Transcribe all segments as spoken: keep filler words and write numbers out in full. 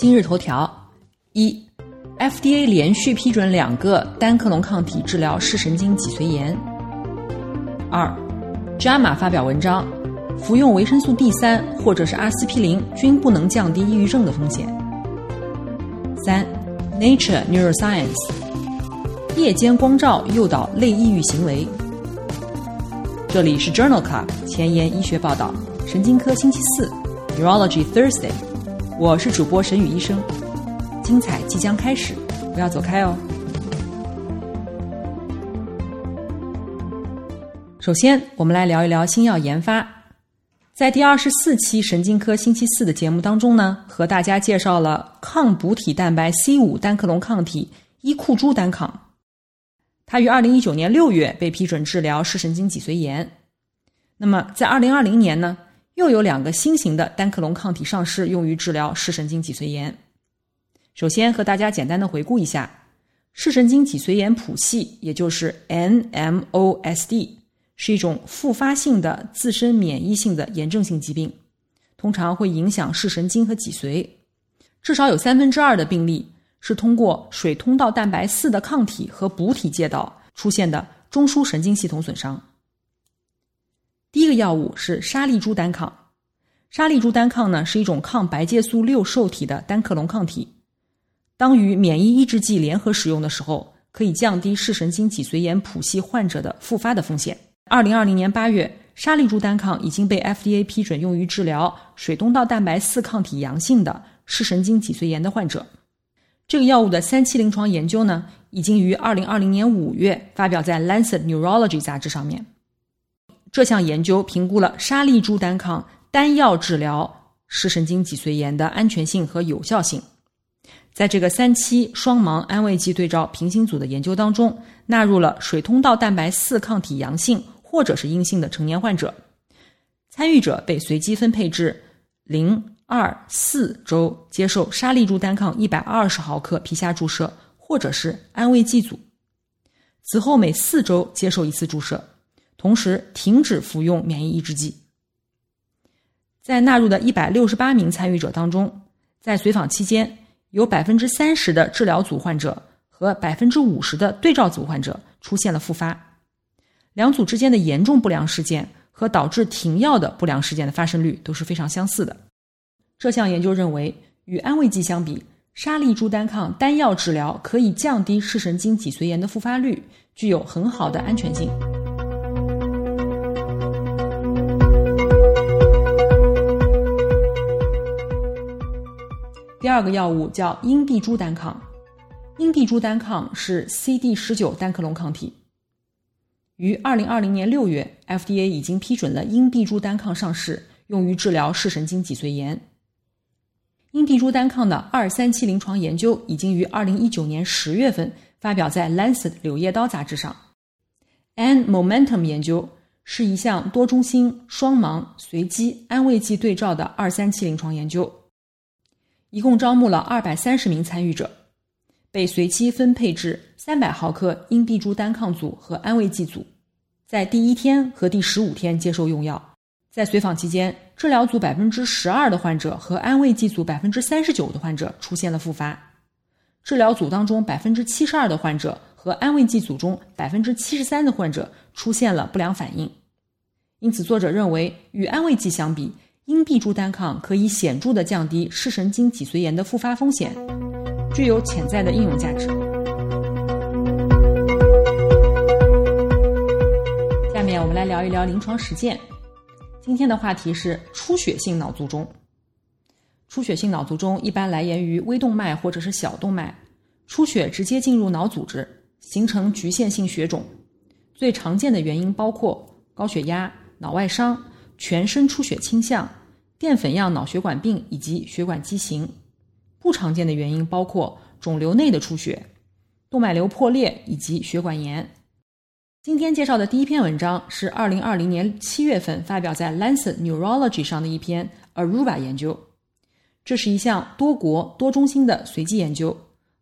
今日头条：一 ，F D A 连续批准两个单克隆抗体治疗视神经脊髓炎。二 ，J A M A 发表文章，服用维生素 D 三 或者是阿司匹林均不能降低抑郁症的风险。三 ，Nature Neuroscience。夜间光照诱导类抑郁行为。这里是 Journal Club 前沿医学报道，神经科星期四 Neurology Thursday， 我是主播沈宇医生。精彩即将开始，不要走开哦。首先，我们来聊一聊新药研发。在第二十四期神经科星期四的节目当中呢，和大家介绍了抗补体蛋白 C 五 单克隆抗体伊库珠单抗。它于二零一九年六月被批准治疗视神经脊髓炎。那么在二零二零年呢，又有两个新型的单克隆抗体上市，用于治疗视神经脊髓炎。首先和大家简单的回顾一下视神经脊髓炎谱系，也就是 N M O S D， 是一种复发性的自身免疫性的炎症性疾病，通常会影响视神经和脊髓。至少有三分之二的病例是通过水通道蛋白四的抗体和补体介导出现的中枢神经系统损伤。第一个药物是沙利珠单抗。沙利珠单抗呢，是一种抗白介素六受体的单克隆抗体。当与免疫抑制剂联合使用的时候，可以降低视神经脊髓炎谱系患者的复发的风险。二零二零年八月，沙利珠单抗已经被 F D A 批准用于治疗水通道蛋白四抗体阳性的视神经脊髓炎的患者。这个药物的三期临床研究呢，已经于二零二零年五月发表在 Lancet Neurology 杂志上面。这项研究评估了沙利珠单抗单药治疗视神经脊髓炎的安全性和有效性。在这个三期双盲安慰剂对照平行组的研究当中，纳入了水通道蛋白四抗体阳性或者是阴性的成年患者。参与者被随机分配至零、二、四周接受沙利珠单抗一百二十毫克皮下注射或者是安慰剂组，此后每四周接受一次注射，同时停止服用免疫抑制剂。在纳入的一百六十八名参与者当中，在随访期间有 百分之三十 的治疗组患者和 百分之五十 的对照组患者出现了复发，两组之间的严重不良事件和导致停药的不良事件的发生率都是非常相似的。这项研究认为，与安慰剂相比，沙利珠单抗单药治疗可以降低视神经脊髓炎的复发率，具有很好的安全性。第二个药物叫英地珠单抗。英地珠单抗是 C D 十九 单克隆抗体。于二零二零年六月 ，F D A 已经批准了英地珠单抗上市，用于治疗视神经脊髓炎。英地珠单抗的二三期临床研究已经于二零一九年十月份发表在 Lancet 柳叶刀杂志上。 N-Momentum 研究是一项多中心双盲随机安慰剂对照的二三期临床研究，一共招募了二百三十名参与者，被随机分配至三百毫克英地珠单抗组和安慰剂组，在第一天和第十五天接受用药。在随访期间，治疗组 百分之十二 的患者和安慰剂组 百分之三十九 的患者出现了复发。治疗组当中 百分之七十二 的患者和安慰剂组中 百分之七十三 的患者出现了不良反应。因此作者认为，与安慰剂相比，英地珠单抗可以显著地降低视神经脊髓炎的复发风险，具有潜在的应用价值。下面我们来聊一聊临床实践。今天的话题是出血性脑卒中。出血性脑卒中一般来源于微动脉或者是小动脉，出血直接进入脑组织，形成局限性血肿。最常见的原因包括高血压、脑外伤、全身出血倾向、淀粉样脑血管病以及血管畸形。不常见的原因包括肿瘤内的出血、动脉瘤破裂以及血管炎。今天介绍的第一篇文章是二零二零年七月份发表在 Lancet Neurology 上的一篇 ARUBA 研究。这是一项多国多中心的随机研究，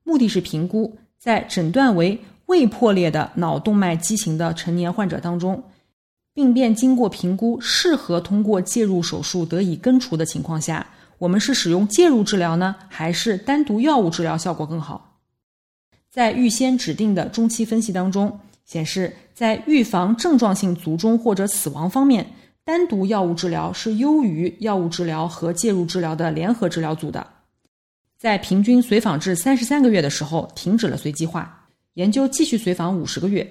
目的是评估在诊断为未破裂的脑动脉畸形的成年患者当中，病变经过评估适合通过介入手术得以根除的情况下，我们是使用介入治疗呢，还是单独药物治疗效果更好。在预先指定的中期分析当中显示，在预防症状性卒中或者死亡方面，单独药物治疗是优于药物治疗和介入治疗的联合治疗组的。在平均随访至三十三个月的时候停止了随机化，研究继续随访五十个月。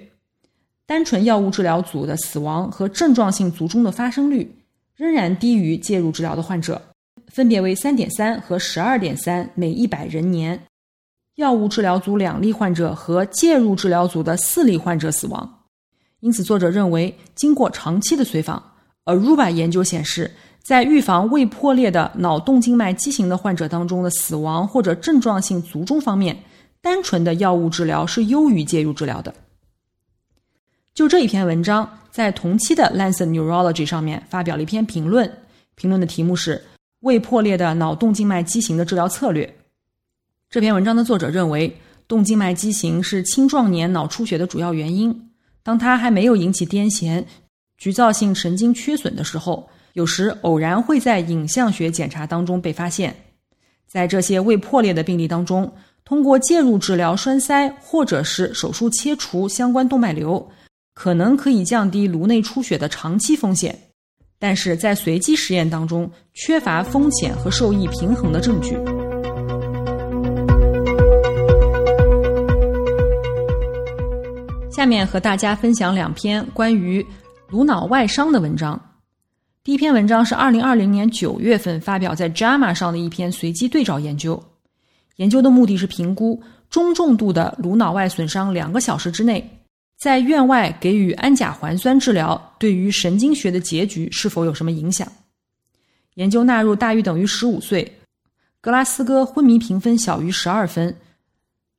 单纯药物治疗组的死亡和症状性卒中的发生率仍然低于介入治疗的患者，分别为 三点三 和 十二点三 每一百人年。药物治疗组两例患者和介入治疗组的四例患者死亡。因此作者认为，经过长期的随访， ARUBA 研究显示，在预防未破裂的脑动静脉畸形的患者当中的死亡或者症状性卒中方面，单纯的药物治疗是优于介入治疗的。就这一篇文章，在同期的 Lancet Neurology 上面发表了一篇评论，评论的题目是未破裂的脑动静脉畸形的治疗策略。这篇文章的作者认为，动静脉畸形是青壮年脑出血的主要原因。当它还没有引起癫痫、局灶性神经缺损的时候，有时偶然会在影像学检查当中被发现。在这些未破裂的病例当中，通过介入治疗栓塞或者是手术切除相关动脉瘤，可能可以降低颅内出血的长期风险。但是在随机实验当中，缺乏风险和受益平衡的证据。下面和大家分享两篇关于颅脑外伤的文章。第一篇文章是二零二零年九月份发表在 JAMA 上的一篇随机对照研究。研究的目的是评估中重度的颅脑外损伤两个小时之内，在院外给予氨甲环酸治疗对于神经学的结局是否有什么影响。研究纳入大于等于十五岁，格拉斯哥昏迷评分小于十二分，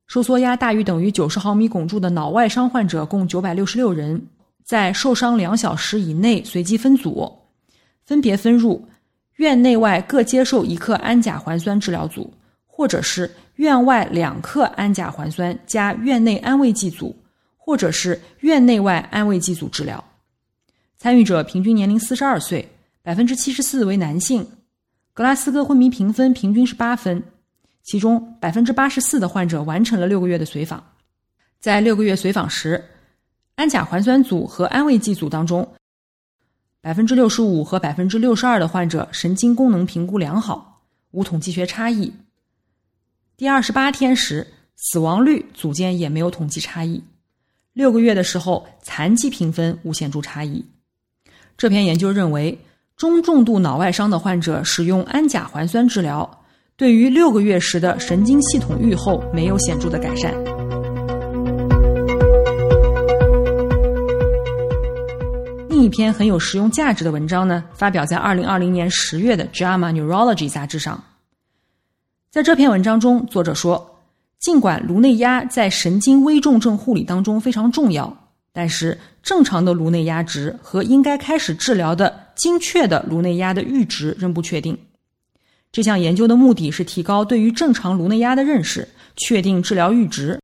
收缩压大于等于九十毫米汞柱的脑外伤患者共九百六十六人，在受伤两小时以内随机分组，分别分入院内外各接受一克氨甲环酸治疗组，或者是院外两克氨甲环酸加院内安慰剂组，或者是院内外安慰剂组治疗。参与者平均年龄四十二岁， 百分之七十四 为男性，格拉斯哥昏迷评分平均是八分，其中 百分之八十四 的患者完成了六个月的随访。在六个月随访时，氨甲环酸组和安慰剂组当中， 百分之六十五 和 百分之六十二 的患者神经功能评估良好，无统计学差异。第二十八天时，死亡率组间也没有统计差异。六个月的时候，残疾评分无显著差异。这篇研究认为，中重度脑外伤的患者使用氨甲环酸治疗对于六个月时的神经系统预后没有显著的改善。另一篇很有实用价值的文章呢，发表在二零二零年十月的 JAMA Neurology 杂志上。在这篇文章中，作者说，尽管颅内压在神经危重症护理当中非常重要，但是正常的颅内压值和应该开始治疗的精确的颅内压的阈值仍不确定。这项研究的目的是提高对于正常颅内压的认识，确定治疗阈值。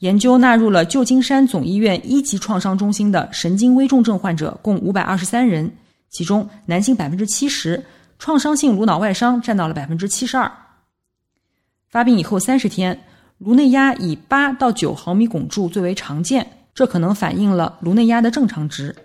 研究纳入了旧金山总医院一级创伤中心的神经危重症患者共五百二十三人，其中男性 百分之七十， 创伤性颅脑外伤占到了 百分之七十二。 发病以后三十天，颅内压以八到九毫米汞柱最为常见，这可能反映了颅内压的正常值。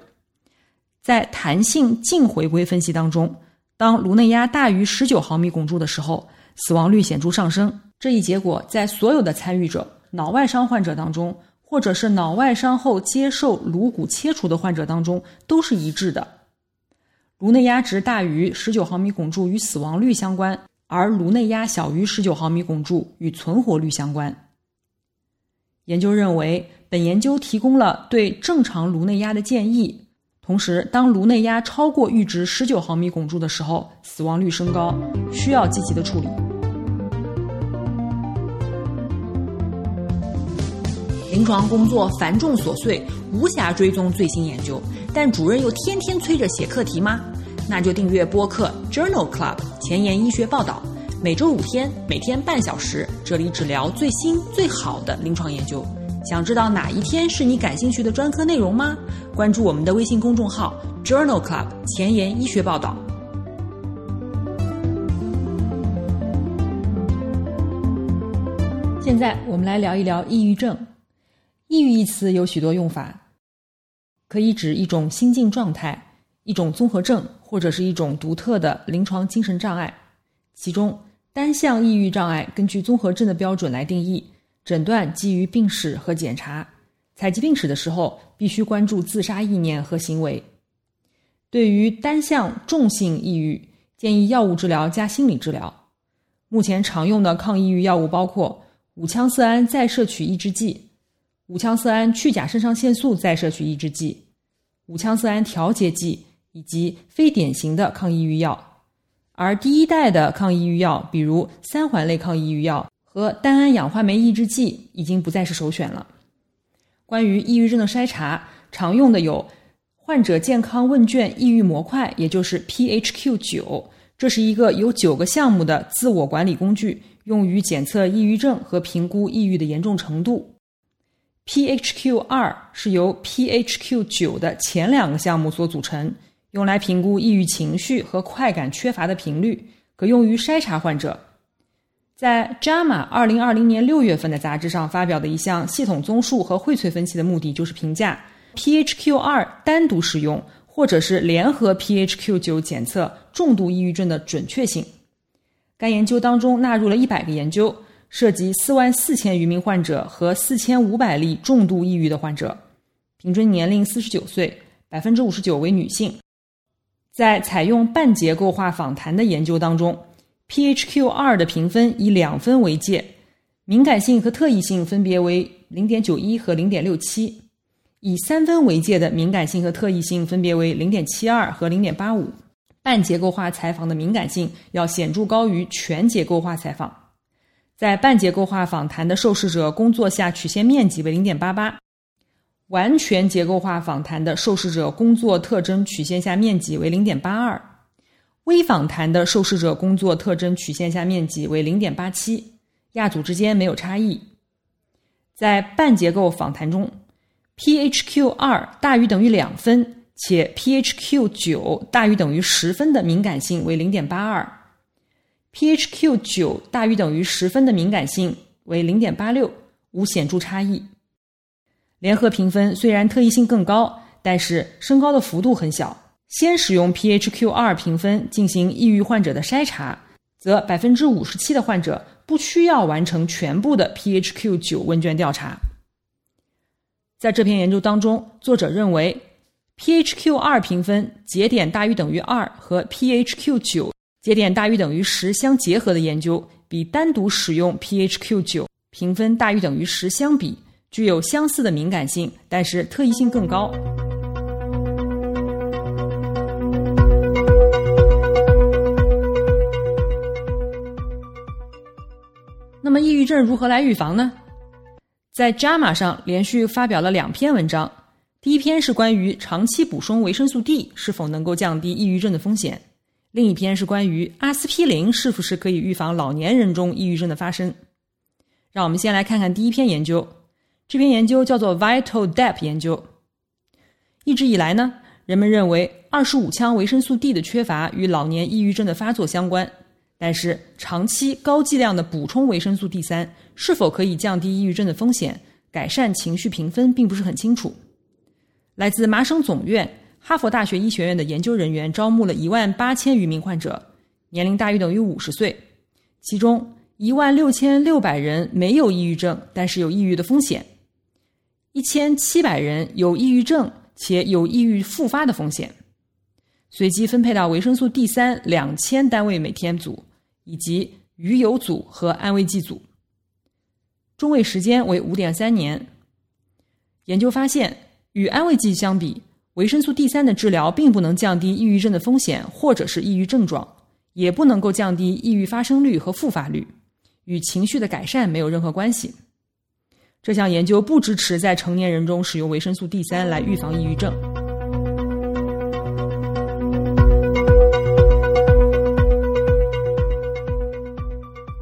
在弹性净回归分析当中，当颅内压大于十九毫米汞柱的时候，死亡率显著上升。这一结果在所有的参与者、脑外伤患者当中，或者是脑外伤后接受颅骨切除的患者当中都是一致的。颅内压值大于十九毫米汞柱与死亡率相关，而颅内压小于十九毫米汞柱与存活率相关。研究认为，本研究提供了对正常颅内压的建议，同时，当颅内压超过阈值十九毫米汞柱的时候，死亡率升高，需要积极的处理。临床工作繁重琐碎，无暇追踪最新研究，但主任又天天催着写课题吗？那就订阅播客 Journal Club 前沿医学报道，每周五天，每天半小时，这里只聊最新最好的临床研究。想知道哪一天是你感兴趣的专科内容吗？关注我们的微信公众号 Journal Club 前沿医学报道。现在我们来聊一聊抑郁症。抑郁一词有许多用法，可以指一种心境状态，一种综合症，或者是一种独特的临床精神障碍。其中，单向抑郁障碍根据综合症的标准来定义，诊断基于病史和检查，采集病史的时候必须关注自杀意念和行为。对于单向重性抑郁，建议药物治疗加心理治疗。目前常用的抗抑郁药物包括五羟色胺再摄取抑制剂、五羟色胺去甲肾上腺素再摄取抑制剂、五羟色胺调节剂以及非典型的抗抑郁药。而第一代的抗抑郁药，比如三环类抗抑郁药和单胺氧化酶抑制剂已经不再是首选了。关于抑郁症的筛查，常用的有患者健康问卷抑郁模块，也就是 P H Q 九， 这是一个有九个项目的自我管理工具，用于检测抑郁症和评估抑郁的严重程度。P H Q 二 是由 P H Q 九 的前两个项目所组成，用来评估抑郁情绪和快感缺乏的频率，可用于筛查患者。在 J A M A 二零二零年六月份的杂志上发表的一项系统综述和荟萃分析的目的，就是评价 P H Q 二 单独使用或者是联合 P H Q 九 检测重度抑郁症的准确性。该研究当中纳入了一百个研究，涉及四万四千余名患者和四千五百例重度抑郁的患者，平均年龄四十九岁， 百分之五十九 为女性。在采用半结构化访谈的研究当中，P H Q 二 的评分以两分为界，敏感性和特异性分别为 零点九一 和 零点六七， 以三分为界的敏感性和特异性分别为 零点七二 和 零点八五。 半结构化采访的敏感性要显著高于全结构化采访。在半结构化访谈的受试者工作下曲线面积为 零点八八， 完全结构化访谈的受试者工作特征曲线下面积为 零点八二，微访谈的受试者工作特征曲线下面积为 零点八七， 亚组之间没有差异。在半结构访谈中， P H Q 二 大于等于两分且 P H Q 九 大于等于十分的敏感性为 零点八二， P H Q 九 大于等于十分的敏感性为 零点八六， 无显著差异。联合评分虽然特异性更高，但是升高的幅度很小。先使用 P H Q 二 评分进行抑郁患者的筛查，则 百分之五十七 的患者不需要完成全部的 P H Q 九 问卷调查。在这篇研究当中，作者认为 P H Q 二 评分节点大于等于二和 P H Q 九 节点大于等于十相结合的研究，比单独使用 P H Q 九 评分大于等于十相比具有相似的敏感性，但是特异性更高。那么抑郁症如何来预防呢？在 J A M A 上连续发表了两篇文章，第一篇是关于长期补充维生素 D 是否能够降低抑郁症的风险，另一篇是关于阿司匹林是不是可以预防老年人中抑郁症的发生。让我们先来看看第一篇研究，这篇研究叫做 Vital Dep 研究。一直以来呢，人们认为二十五羟维生素 D 的缺乏与老年抑郁症的发作相关，但是长期高剂量的补充维生素 D 三 是否可以降低抑郁症的风险，改善情绪评分并不是很清楚。来自麻省总院、哈佛大学医学院的研究人员招募了一万八千余名患者，年龄大于等于五十岁，其中 一万六千六百 人没有抑郁症，但是有抑郁的风险， 一千七百 人有抑郁症且有抑郁复发的风险。随机分配到维生素 D 三 两千单位每天组以及鱼油组和安慰剂组，中位时间为 五点三 年。研究发现，与安慰剂相比，维生素 D 三 的治疗并不能降低抑郁症的风险或者是抑郁症状，也不能够降低抑郁发生率和复发率，与情绪的改善没有任何关系。这项研究不支持在成年人中使用维生素 D 三 来预防抑郁症。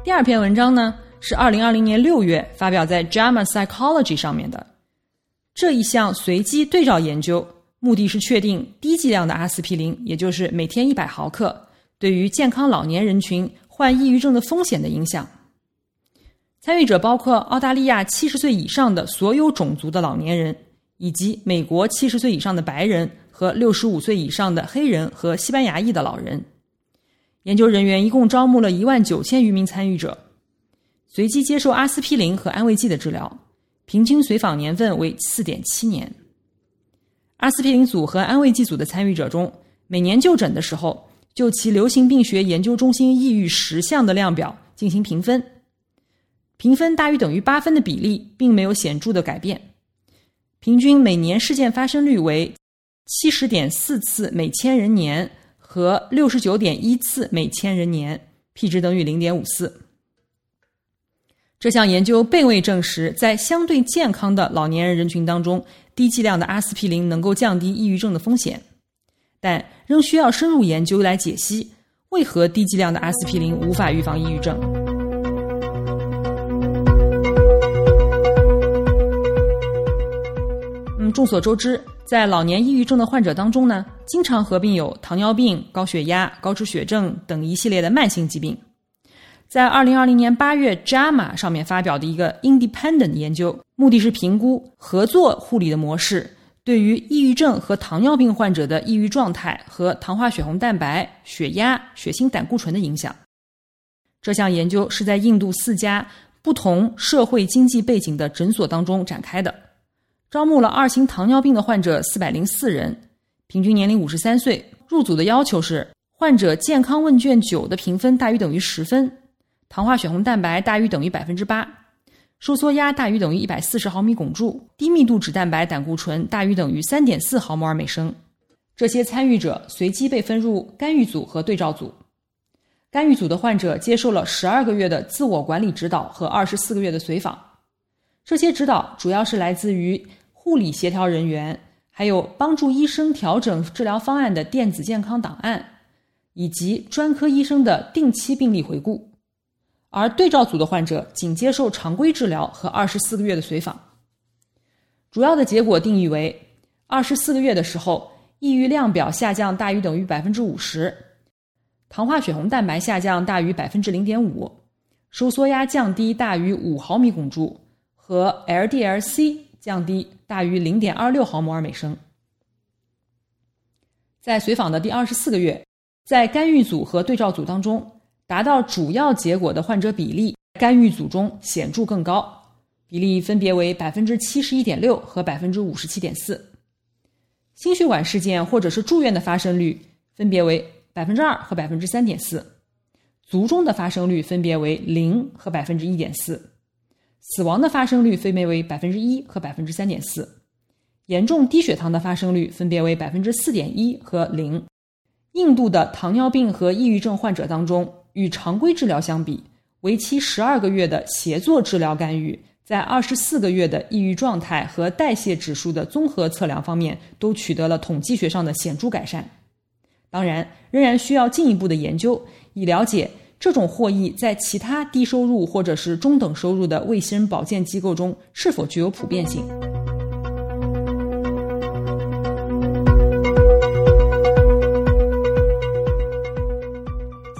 第二篇文章呢，是二零二零年六月发表在 JAMA Psychology 上面的。这一项随机对照研究，目的是确定低剂量的阿司匹林，也就是每天一百毫克，对于健康老年人群患抑郁症的风险的影响。参与者包括澳大利亚七十岁以上的所有种族的老年人，以及美国七十岁以上的白人和六十五岁以上的黑人和西班牙裔的老人。研究人员一共招募了一万九千余名参与者，随机接受阿司匹林和安慰剂的治疗，平均随访年份为 四点七年。阿司匹林组和安慰剂组的参与者中，每年就诊的时候就其流行病学研究中心抑郁十项的量表进行评分，评分大于等于八分的比例并没有显著的改变，平均每年事件发生率为 七十点四次每千人年和 六十九点一次每千人年， p 值等于 零点五四。 这项研究并未证实在相对健康的老年人人群当中，低剂量的阿司匹林能够降低抑郁症的风险，但仍需要深入研究来解析为何低剂量的阿司匹林无法预防抑郁症。嗯，众所周知，在老年抑郁症的患者当中呢，经常合并有糖尿病、高血压、高脂血症等一系列的慢性疾病。在二零二零年八月 JAMA 上面发表的一个 Independent 研究，目的是评估合作护理的模式对于抑郁症和糖尿病患者的抑郁状态和糖化血红蛋白、血压、血清胆固醇的影响。这项研究是在印度四家不同社会经济背景的诊所当中展开的，招募了二型糖尿病的患者四百零四人，平均年龄五十三岁，入组的要求是患者健康问卷九的评分大于等于十分，糖化血红蛋白大于等于 百分之八，收缩压大于等于一百四十毫米汞柱，低密度脂蛋白胆固醇大于等于 三点四毫摩尔每升。这些参与者随机被分入干预组和对照组。干预组的患者接受了十二个月的自我管理指导和二十四个月的随访。这些指导主要是来自于护理协调人员，还有帮助医生调整治疗方案的电子健康档案，以及专科医生的定期病例回顾。而对照组的患者仅接受常规治疗和二十四个月的随访。主要的结果定义为二十四个月的时候，抑郁量表下降大于等于 百分之五十， 糖化血红蛋白下降大于 百分之零点五， 收缩压降低大于五毫米汞柱和 L D L C 降低大于 零点二六毫摩尔每升。在随访的第二十四个月，在干预组和对照组当中，达到主要结果的患者比例干预组中显著更高，比例分别为 百分之七十一点六 和 百分之五十七点四。 心血管事件或者是住院的发生率分别为 百分之二 和 百分之三点四， 卒中的发生率分别为零和 百分之一点四， 死亡的发生率分别为 百分之一 和 百分之三点四， 严重低血糖的发生率分别为 百分之四点一 和零。印度的糖尿病和抑郁症患者当中，与常规治疗相比，为期十二个月的协作治疗干预在二十四个月的抑郁状态和代谢指数的综合测量方面都取得了统计学上的显著改善。当然，仍然需要进一步的研究，以了解这种获益在其他低收入或者是中等收入的卫生保健机构中是否具有普遍性。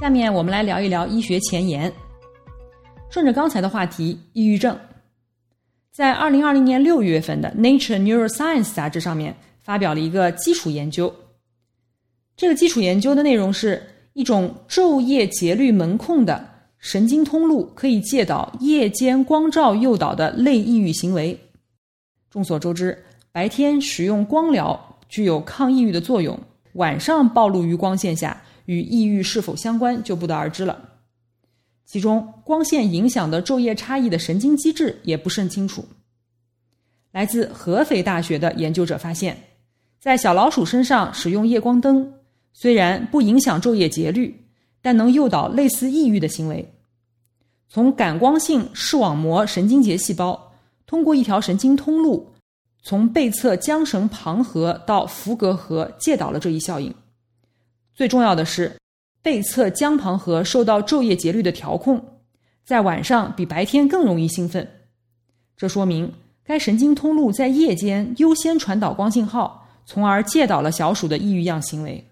下面我们来聊一聊医学前沿。顺着刚才的话题，抑郁症，在二零二零年六月份的 Nature Neuroscience 杂志上面发表了一个基础研究。这个基础研究的内容是一种昼夜节律门控的神经通路可以介导夜间光照诱导的类抑郁行为。众所周知，白天使用光疗具有抗抑郁的作用，晚上暴露于光线下与抑郁是否相关就不得而知了，其中光线影响的昼夜差异的神经机制也不甚清楚。来自合肥大学的研究者发现，在小老鼠身上使用夜光灯，虽然不影响昼夜节律，但能诱导类似抑郁的行为。从感光性视网膜神经节细胞通过一条神经通路，从背侧缰绳旁核到伏隔核介导了这一效应。最重要的是，背侧缰旁核受到昼夜节律的调控，在晚上比白天更容易兴奋。这说明该神经通路在夜间优先传导光信号，从而介导了小鼠的抑郁样行为。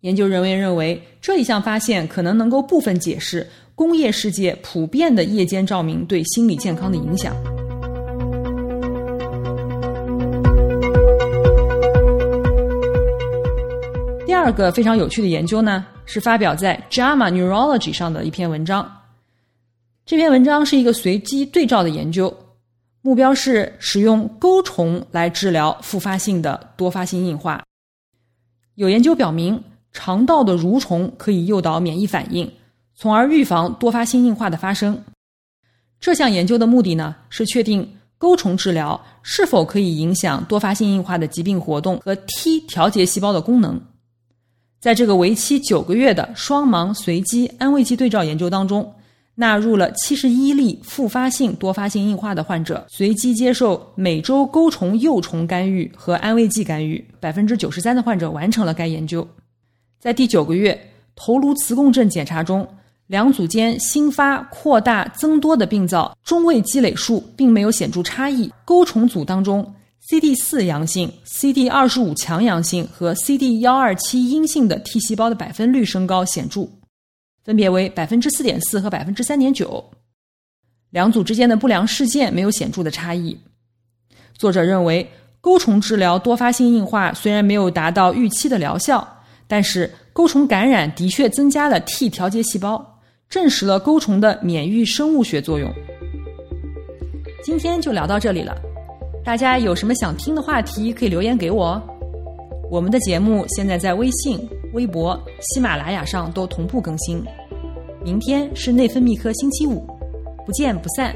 研究人员认为，这一项发现可能能够部分解释工业世界普遍的夜间照明对心理健康的影响。第二个非常有趣的研究呢，是发表在 J A M A Neurology 上的一篇文章。这篇文章是一个随机对照的研究，目标是使用钩虫来治疗复发性的多发性硬化。有研究表明，肠道的蠕虫可以诱导免疫反应，从而预防多发性硬化的发生。这项研究的目的呢，是确定钩虫治疗是否可以影响多发性硬化的疾病活动和 T 调节细胞的功能。在这个为期九个月的双盲随机安慰剂对照研究当中，纳入了七十一例复发性多发性硬化的患者，随机接受每周钩虫幼虫干预和安慰剂干预， 百分之九十三 的患者完成了该研究。在第九个月头颅磁共振检查中，两组间新发、扩大、增多的病灶中位积累数并没有显著差异。钩虫组当中， C D 四 阳性、C D 二十五 强阳性和 C D 一二七 阴性的 T 细胞的百分率升高显著，分别为 百分之四点四 和 百分之三点九。 两组之间的不良事件没有显著的差异。作者认为，钩虫治疗多发性硬化虽然没有达到预期的疗效，但是钩虫感染的确增加了 T 调节细胞，证实了钩虫的免疫生物学作用。今天就聊到这里了，大家有什么想听的话题可以留言给我哦。我们的节目现在在微信、微博、喜马拉雅上都同步更新。明天是内分泌科星期五，不见不散。